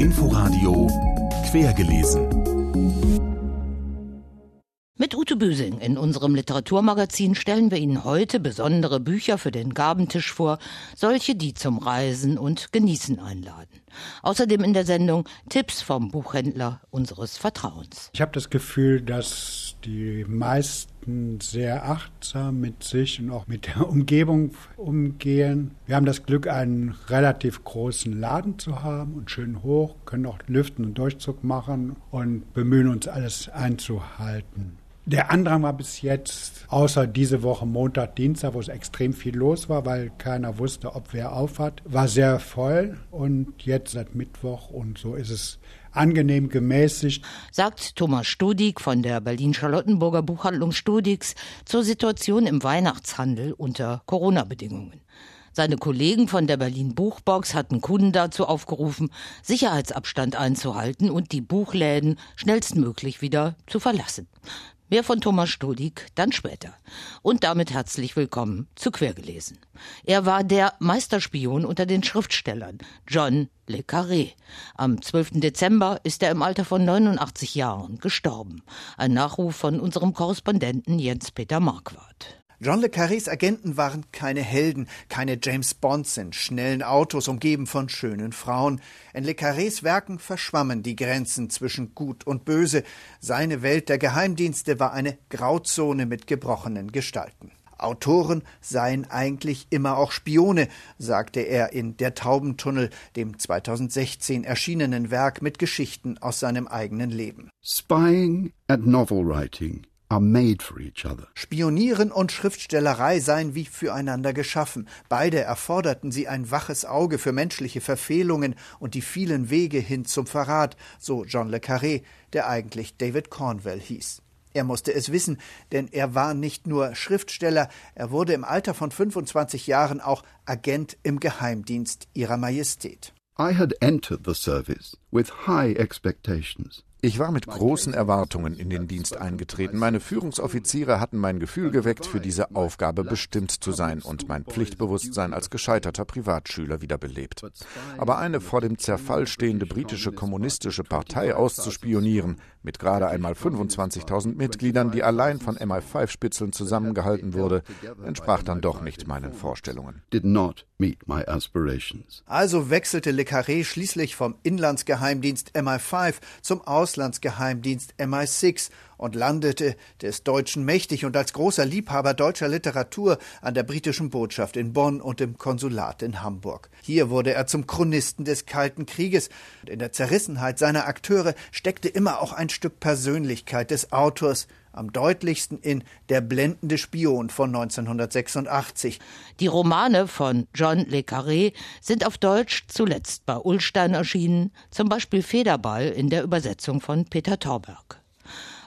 Inforadio Quergelesen. Mit Ute Büsing in unserem Literaturmagazin stellen wir Ihnen heute besondere Bücher für den Gabentisch vor, solche, die zum Reisen und Genießen einladen. Außerdem in der Sendung Tipps vom Buchhändler unseres Vertrauens. Ich habe das Gefühl, dass die meisten sehr achtsam mit sich und auch mit der Umgebung umgehen. Wir haben das Glück, einen relativ großen Laden zu haben und schön hoch, können auch lüften und Durchzug machen und bemühen uns, alles einzuhalten. Der Andrang war bis jetzt, außer diese Woche Montag, Dienstag, wo es extrem viel los war, weil keiner wusste, ob wer auf hat, war sehr voll und jetzt seit Mittwoch und so ist es angenehm gemäßigt, sagt Thomas Studig von der Berlin-Charlottenburger Buchhandlung Studigs zur Situation im Weihnachtshandel unter Corona-Bedingungen. Seine Kollegen von der Berlin Buchbox hatten Kunden dazu aufgerufen, Sicherheitsabstand einzuhalten und die Buchläden schnellstmöglich wieder zu verlassen. Mehr von Thomas Studig dann später. Und damit herzlich willkommen zu Quergelesen. Er war der Meisterspion unter den Schriftstellern, John Le Carré. Am 12. Dezember ist er im Alter von 89 Jahren gestorben. Ein Nachruf von unserem Korrespondenten Jens-Peter Marquardt. John Le Carrés Agenten waren keine Helden, keine James Bonds in schnellen Autos, umgeben von schönen Frauen. In Le Carrés Werken verschwammen die Grenzen zwischen Gut und Böse. Seine Welt der Geheimdienste war eine Grauzone mit gebrochenen Gestalten. Autoren seien eigentlich immer auch Spione, sagte er in Der Taubentunnel, dem 2016 erschienenen Werk mit Geschichten aus seinem eigenen Leben. Spying and novel writing are made for each other. Spionieren und Schriftstellerei seien wie füreinander geschaffen. Beide erforderten sie ein waches Auge für menschliche Verfehlungen und die vielen Wege hin zum Verrat, so John Le Carré, der eigentlich David Cornwell hieß. Er musste es wissen, denn er war nicht nur Schriftsteller, er wurde im Alter von 25 Jahren auch Agent im Geheimdienst ihrer Majestät. I had entered the service with high expectations. Ich war mit großen Erwartungen in den Dienst eingetreten. Meine Führungsoffiziere hatten mein Gefühl geweckt, für diese Aufgabe bestimmt zu sein und mein Pflichtbewusstsein als gescheiterter Privatschüler wiederbelebt. Aber eine vor dem Zerfall stehende britische kommunistische Partei auszuspionieren, mit gerade einmal 25.000 Mitgliedern, die allein von MI5-Spitzeln zusammengehalten wurde, entsprach dann doch nicht meinen Vorstellungen. Also wechselte Le Carré schließlich vom Inlandsgeheimdienst MI5 zum Auslandsgeheimdienst MI6 und landete des Deutschen mächtig und als großer Liebhaber deutscher Literatur an der britischen Botschaft in Bonn und im Konsulat in Hamburg. Hier wurde er zum Chronisten des Kalten Krieges. Und in der Zerrissenheit seiner Akteure steckte immer auch ein Stück Persönlichkeit des Autors, am deutlichsten in Der blendende Spion von 1986. Die Romane von John Le Carré sind auf Deutsch zuletzt bei Ullstein erschienen, zum Beispiel Federball in der Übersetzung von Peter Thorberg.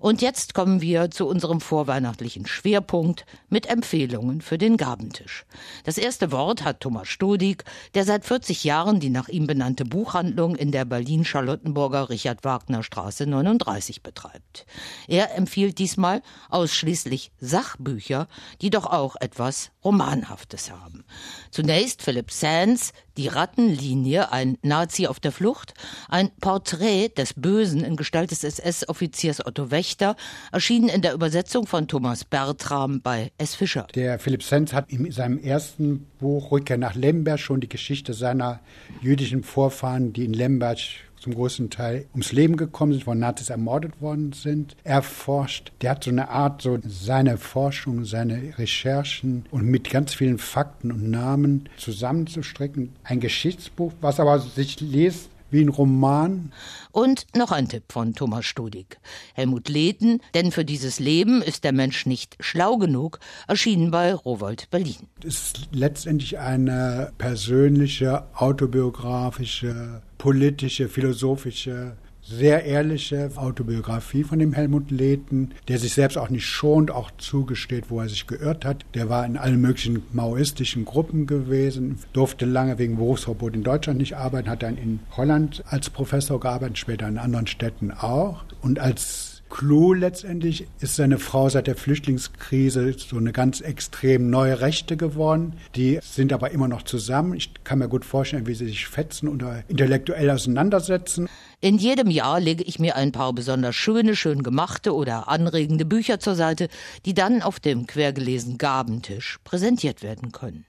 Und jetzt kommen wir zu unserem vorweihnachtlichen Schwerpunkt mit Empfehlungen für den Gabentisch. Das erste Wort hat Thomas Studig, der seit 40 Jahren die nach ihm benannte Buchhandlung in der Berlin-Charlottenburger Richard-Wagner-Straße 39 betreibt. Er empfiehlt diesmal ausschließlich Sachbücher, die doch auch etwas Romanhaftes haben. Zunächst Philipp Sands, Die Rattenlinie, ein Nazi auf der Flucht, ein Porträt des Bösen in Gestalt des SS-Offiziers Otto Wächter, erschienen in der Übersetzung von Thomas Bertram bei S. Fischer. Der Philipp Sands hat in seinem ersten Buch Rückkehr nach Lemberg schon die Geschichte seiner jüdischen Vorfahren, die in Lemberg zum großen Teil ums Leben gekommen sind, von Nazis ermordet worden sind, erforscht. Der hat so eine Art, so seine Forschung, seine Recherchen und mit ganz vielen Fakten und Namen zusammenzustrecken. Ein Geschichtsbuch, was aber sich liest wie ein Roman. Und noch ein Tipp von Thomas Studig. Helmut Lethen, denn für dieses Leben ist der Mensch nicht schlau genug, erschienen bei Rowohlt Berlin. Es ist letztendlich eine persönliche, autobiografische, politische, philosophische, sehr ehrliche Autobiografie von dem Helmut Lethen, der sich selbst auch nicht schont, auch zugesteht, wo er sich geirrt hat. Der war in allen möglichen maoistischen Gruppen gewesen, durfte lange wegen Berufsverbot in Deutschland nicht arbeiten, hat dann in Holland als Professor gearbeitet, später in anderen Städten auch. Und als Clou letztendlich ist seine Frau seit der Flüchtlingskrise so eine ganz extrem neue Rechte geworden. Die sind aber immer noch zusammen. Ich kann mir gut vorstellen, wie sie sich fetzen oder intellektuell auseinandersetzen. In jedem Jahr lege ich mir ein paar besonders schöne, schön gemachte oder anregende Bücher zur Seite, die dann auf dem quergelesen Gabentisch präsentiert werden können.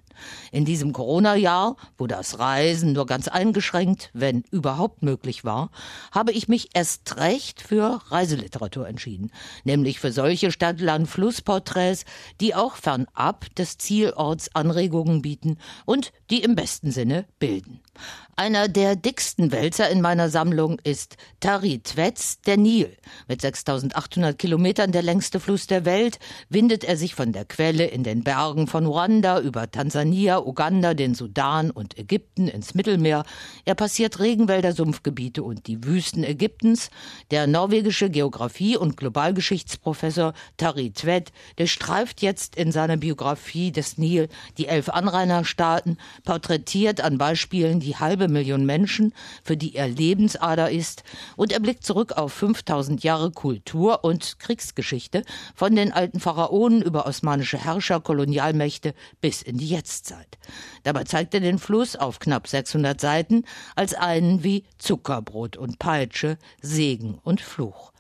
In diesem Corona-Jahr, wo das Reisen nur ganz eingeschränkt, wenn überhaupt möglich war, habe ich mich erst recht für Reiseliteratur entschieden, nämlich für solche Stadt-Land-Fluss-Porträts, die auch fernab des Zielorts Anregungen bieten und die im besten Sinne bilden. Einer der dicksten Wälzer in meiner Sammlung ist Tari Tvets, der Nil. Mit 6.800 Kilometern der längste Fluss der Welt windet er sich von der Quelle in den Bergen von Ruanda über Tansania, Uganda, den Sudan und Ägypten ins Mittelmeer. Er passiert Regenwälder, Sumpfgebiete und die Wüsten Ägyptens. Der norwegische Geografie- und Globalgeschichtsprofessor Tari Tvet durchstreift jetzt in seiner Biografie des Nil die 11 Anrainerstaaten, porträtiert an Beispielen die halbe Million Menschen, für die er Lebensader ist, und er blickt zurück auf 5000 Jahre Kultur- und Kriegsgeschichte, von den alten Pharaonen über osmanische Herrscher, Kolonialmächte bis in die Jetztzeit. Dabei zeigt er den Fluss auf knapp 600 Seiten als einen wie Zuckerbrot und Peitsche, Segen und Fluch.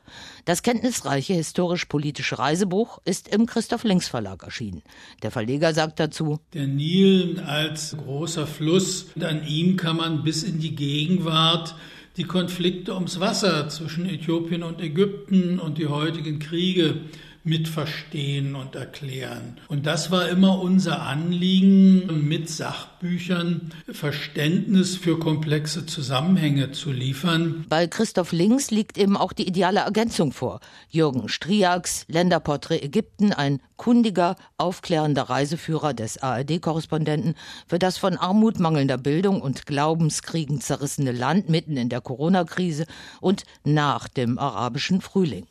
Das kenntnisreiche historisch-politische Reisebuch ist im Christoph Links Verlag erschienen. Der Verleger sagt dazu: Der Nil als großer Fluss, und an ihm kann man bis in die Gegenwart die Konflikte ums Wasser zwischen Äthiopien und Ägypten und die heutigen Kriege mit verstehen und erklären. Und das war immer unser Anliegen, mit Sachbüchern Verständnis für komplexe Zusammenhänge zu liefern. Bei Christoph Links liegt eben auch die ideale Ergänzung vor. Jürgen Striaks, Länderporträt Ägypten, ein kundiger, aufklärender Reiseführer des ARD-Korrespondenten für das von Armut, mangelnder Bildung und Glaubenskriegen zerrissene Land mitten in der Corona-Krise und nach dem arabischen Frühling.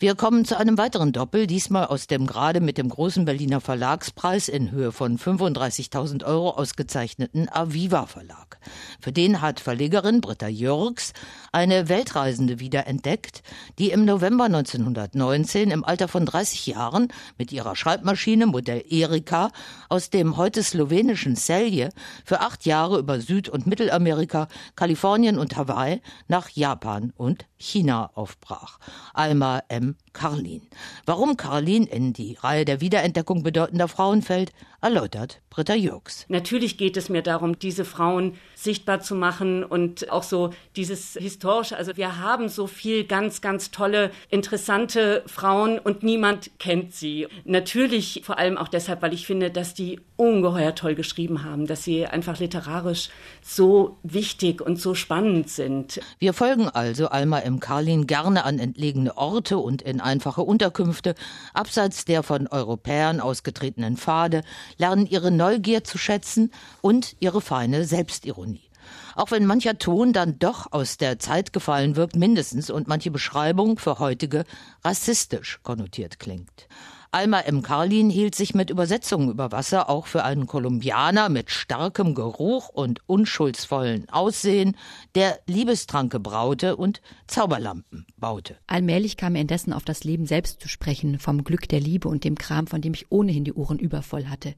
Wir kommen zu einem weiteren Doppel, diesmal aus dem gerade mit dem großen Berliner Verlagspreis in Höhe von 35.000 € ausgezeichneten Aviva Verlag. Für den hat Verlegerin Britta Jörgs eine Weltreisende wiederentdeckt, die im November 1919 im Alter von 30 Jahren mit ihrer Schreibmaschine Modell Erika aus dem heute slowenischen Celje für 8 Jahre über Süd- und Mittelamerika, Kalifornien und Hawaii nach Japan und China aufbrach. Alma M. Karlin. Warum Karlin in die Reihe der Wiederentdeckung bedeutender Frauen fällt, erläutert Britta Jörgs. Natürlich geht es mir darum, diese Frauen sichtbar zu machen und auch so dieses Historische. Also wir haben so viel ganz, ganz tolle, interessante Frauen und niemand kennt sie. Natürlich vor allem auch deshalb, weil ich finde, dass die ungeheuer toll geschrieben haben, dass sie einfach literarisch so wichtig und so spannend sind. Wir folgen also Alma M. Karlin gerne an entlegene Orte und in einfache Unterkünfte, abseits der von Europäern ausgetretenen Pfade, lernen ihre Neugier zu schätzen und ihre feine Selbstironie. Auch wenn mancher Ton dann doch aus der Zeit gefallen wirkt, mindestens, und manche Beschreibung für heutige rassistisch konnotiert klingt. Alma M. Karlin hielt sich mit Übersetzungen über Wasser auch für einen Kolumbianer mit starkem Geruch und unschuldsvollen Aussehen, der Liebestranke braute und Zauberlampen baute. Allmählich kam er indessen auf das Leben selbst zu sprechen, vom Glück der Liebe und dem Kram, von dem ich ohnehin die Ohren übervoll hatte.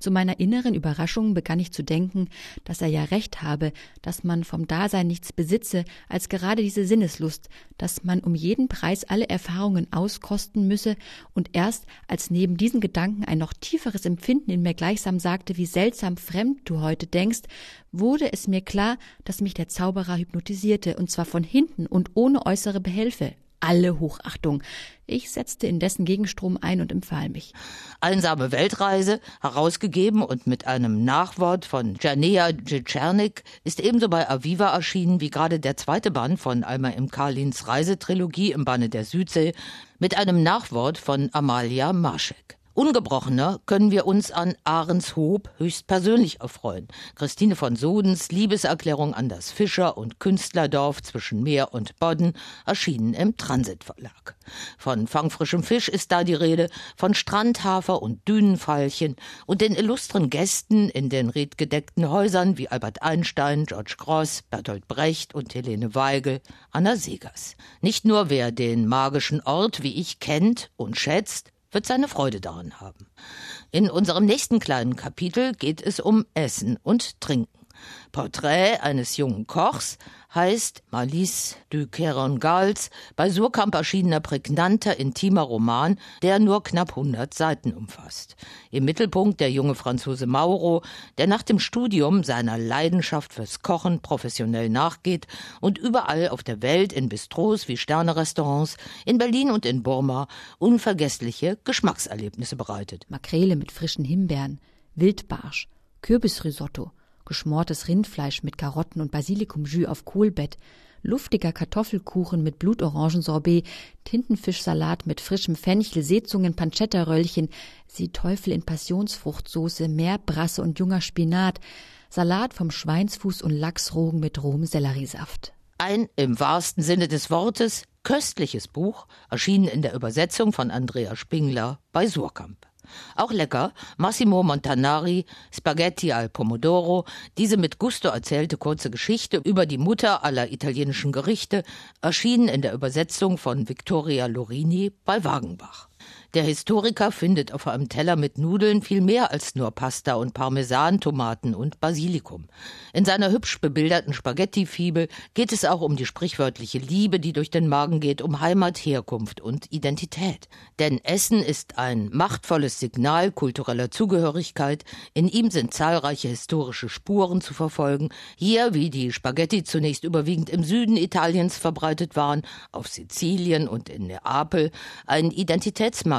Zu meiner inneren Überraschung begann ich zu denken, dass er ja recht habe, dass man vom Dasein nichts besitze als gerade diese Sinneslust, dass man um jeden Preis alle Erfahrungen auskosten müsse und erst, als neben diesen Gedanken ein noch tieferes Empfinden in mir gleichsam sagte, wie seltsam fremd du heute denkst, wurde es mir klar, dass mich der Zauberer hypnotisierte, und zwar von hinten und ohne äußere Behilfe. Alle Hochachtung. Ich setzte indessen Gegenstrom ein und empfahl mich. Einsame Weltreise, herausgegeben und mit einem Nachwort von Jarnia Czernik, ist ebenso bei Aviva erschienen wie gerade der zweite Band von Alma M. Karlins Reisetrilogie im Banne der Südsee mit einem Nachwort von Amalia Marschek. Ungebrochener können wir uns an Ahrenshoop höchstpersönlich erfreuen. Christine von Sodens Liebeserklärung an das Fischer- und Künstlerdorf zwischen Meer und Bodden, erschienen im Transitverlag. Von fangfrischem Fisch ist da die Rede, von Strandhafer und Dünenfeilchen und den illustren Gästen in den redgedeckten Häusern wie Albert Einstein, George Gross, Bertolt Brecht und Helene Weigel, Anna Segers. Nicht nur wer den magischen Ort wie ich kennt und schätzt, wird seine Freude daran haben. In unserem nächsten kleinen Kapitel geht es um Essen und Trinken. Porträt eines jungen Kochs heißt Malice du Kerengals, bei Surkamp erschienener prägnanter, intimer Roman, der nur knapp 100 Seiten umfasst. Im Mittelpunkt der junge Franzose Mauro, der nach dem Studium seiner Leidenschaft fürs Kochen professionell nachgeht und überall auf der Welt in Bistros wie Sternerestaurants, in Berlin und in Burma unvergessliche Geschmackserlebnisse bereitet. Makrele mit frischen Himbeeren, Wildbarsch, Kürbisrisotto, geschmortes Rindfleisch mit Karotten und Basilikumjus auf Kohlbett, luftiger Kartoffelkuchen mit Blutorangensorbet, Tintenfischsalat mit frischem Fenchel, Seezungen, Pancetta-Röllchen, Seeteufel in Passionsfruchtsoße, Meerbrasse und junger Spinat, Salat vom Schweinsfuß und Lachsrogen mit rohem Selleriesaft. Ein im wahrsten Sinne des Wortes köstliches Buch, erschienen in der Übersetzung von Andrea Spingler bei Surkamp. Auch lecker, Massimo Montanari, Spaghetti al Pomodoro, diese mit Gusto erzählte kurze Geschichte über die Mutter aller italienischen Gerichte, erschienen in der Übersetzung von Victoria Lorini bei Wagenbach. Der Historiker findet auf einem Teller mit Nudeln viel mehr als nur Pasta und Parmesan, Tomaten und Basilikum. In seiner hübsch bebilderten Spaghetti-Fibel geht es auch um die sprichwörtliche Liebe, die durch den Magen geht, um Heimat, Herkunft und Identität. Denn Essen ist ein machtvolles Signal kultureller Zugehörigkeit. In ihm sind zahlreiche historische Spuren zu verfolgen. Hier, wie die Spaghetti zunächst überwiegend im Süden Italiens verbreitet waren, auf Sizilien und in Neapel, ein Identitätsmarkt,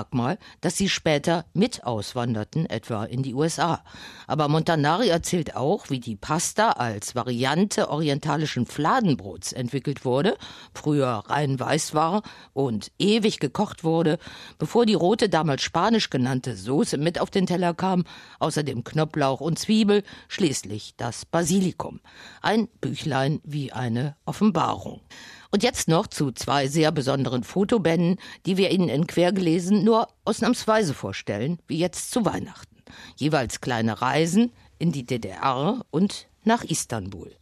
dass sie später mit auswanderten, etwa in die USA. Aber Montanari erzählt auch, wie die Pasta als Variante orientalischen Fladenbrots entwickelt wurde, früher rein weiß war und ewig gekocht wurde, bevor die rote, damals spanisch genannte Soße mit auf den Teller kam, außerdem Knoblauch und Zwiebel, schließlich das Basilikum. Ein Büchlein wie eine Offenbarung. Und jetzt noch zu zwei sehr besonderen Fotobänden, die wir Ihnen in Quergelesen nur ausnahmsweise vorstellen, wie jetzt zu Weihnachten. Jeweils kleine Reisen in die DDR und nach Istanbul.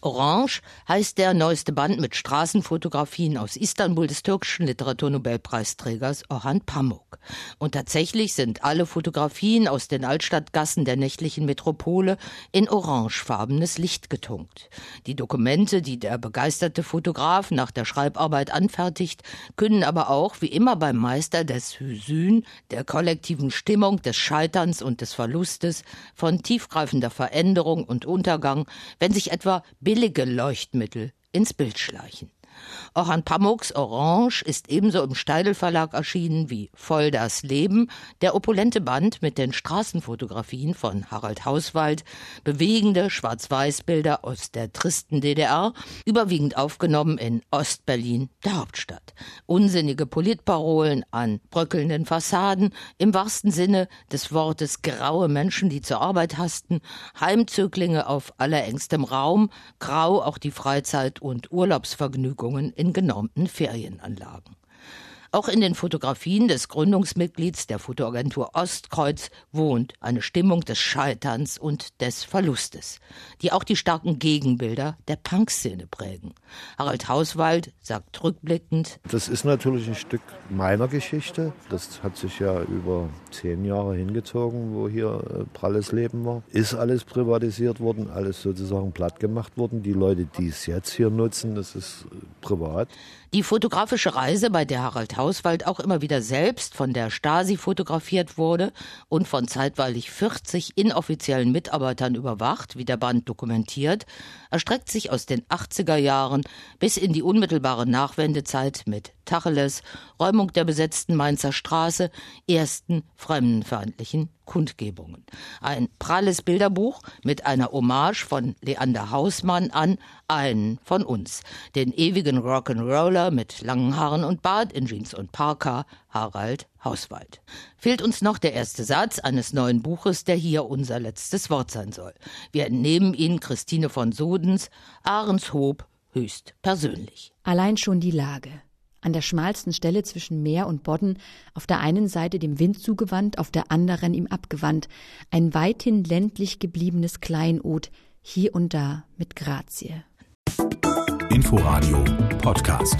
Orange heißt der neueste Band mit Straßenfotografien aus Istanbul des türkischen Literaturnobelpreisträgers Orhan Pamuk. Und tatsächlich sind alle Fotografien aus den Altstadtgassen der nächtlichen Metropole in orangefarbenes Licht getunkt. Die Dokumente, die der begeisterte Fotograf nach der Schreibarbeit anfertigt, können aber auch, wie immer beim Meister des Hüsün, der kollektiven Stimmung des Scheiterns und des Verlustes, von tiefgreifender Veränderung und Untergang, wenn sich etwa billige Leuchtmittel ins Bild schleichen. Orhan Pamuks Orange ist ebenso im Steidl Verlag erschienen wie Voll das Leben, der opulente Band mit den Straßenfotografien von Harald Hauswald, bewegende Schwarz-Weiß-Bilder aus der tristen DDR, überwiegend aufgenommen in Ostberlin, der Hauptstadt. Unsinnige Politparolen an bröckelnden Fassaden, im wahrsten Sinne des Wortes graue Menschen, die zur Arbeit hasten, Heimzöglinge auf allerengstem Raum, grau auch die Freizeit- und Urlaubsvergnügung in genormten Ferienanlagen. Auch in den Fotografien des Gründungsmitglieds der Fotoagentur Ostkreuz wohnt eine Stimmung des Scheiterns und des Verlustes, die auch die starken Gegenbilder der Punk-Szene prägen. Harald Hauswald sagt rückblickend: Das ist natürlich ein Stück meiner Geschichte. Das hat sich ja über 10 Jahre hingezogen, wo hier pralles Leben war. Ist alles privatisiert worden, alles sozusagen platt gemacht worden. Die Leute, die es jetzt hier nutzen, das ist privat. Die fotografische Reise, bei der Harald Hauswald auch immer wieder selbst von der Stasi fotografiert wurde und von zeitweilig 40 inoffiziellen Mitarbeitern überwacht, wie der Band dokumentiert, erstreckt sich aus den 80er Jahren bis in die unmittelbare Nachwendezeit mit Tacheles, Räumung der besetzten Mainzer Straße, ersten fremdenfeindlichen Kundgebungen. Ein pralles Bilderbuch mit einer Hommage von Leander Hausmann an einen von uns, den ewigen Rock'n'Roller mit langen Haaren und Bart in Jeans und Parka, Harald Hauswald. Fehlt uns noch der erste Satz eines neuen Buches, der hier unser letztes Wort sein soll. Wir entnehmen ihn Christine von Sodens Ahrenshoop höchst persönlich. Allein schon die Lage. An der schmalsten Stelle zwischen Meer und Bodden, auf der einen Seite dem Wind zugewandt, auf der anderen ihm abgewandt, ein weithin ländlich gebliebenes Kleinod, hier und da mit Grazie. Inforadio Podcast.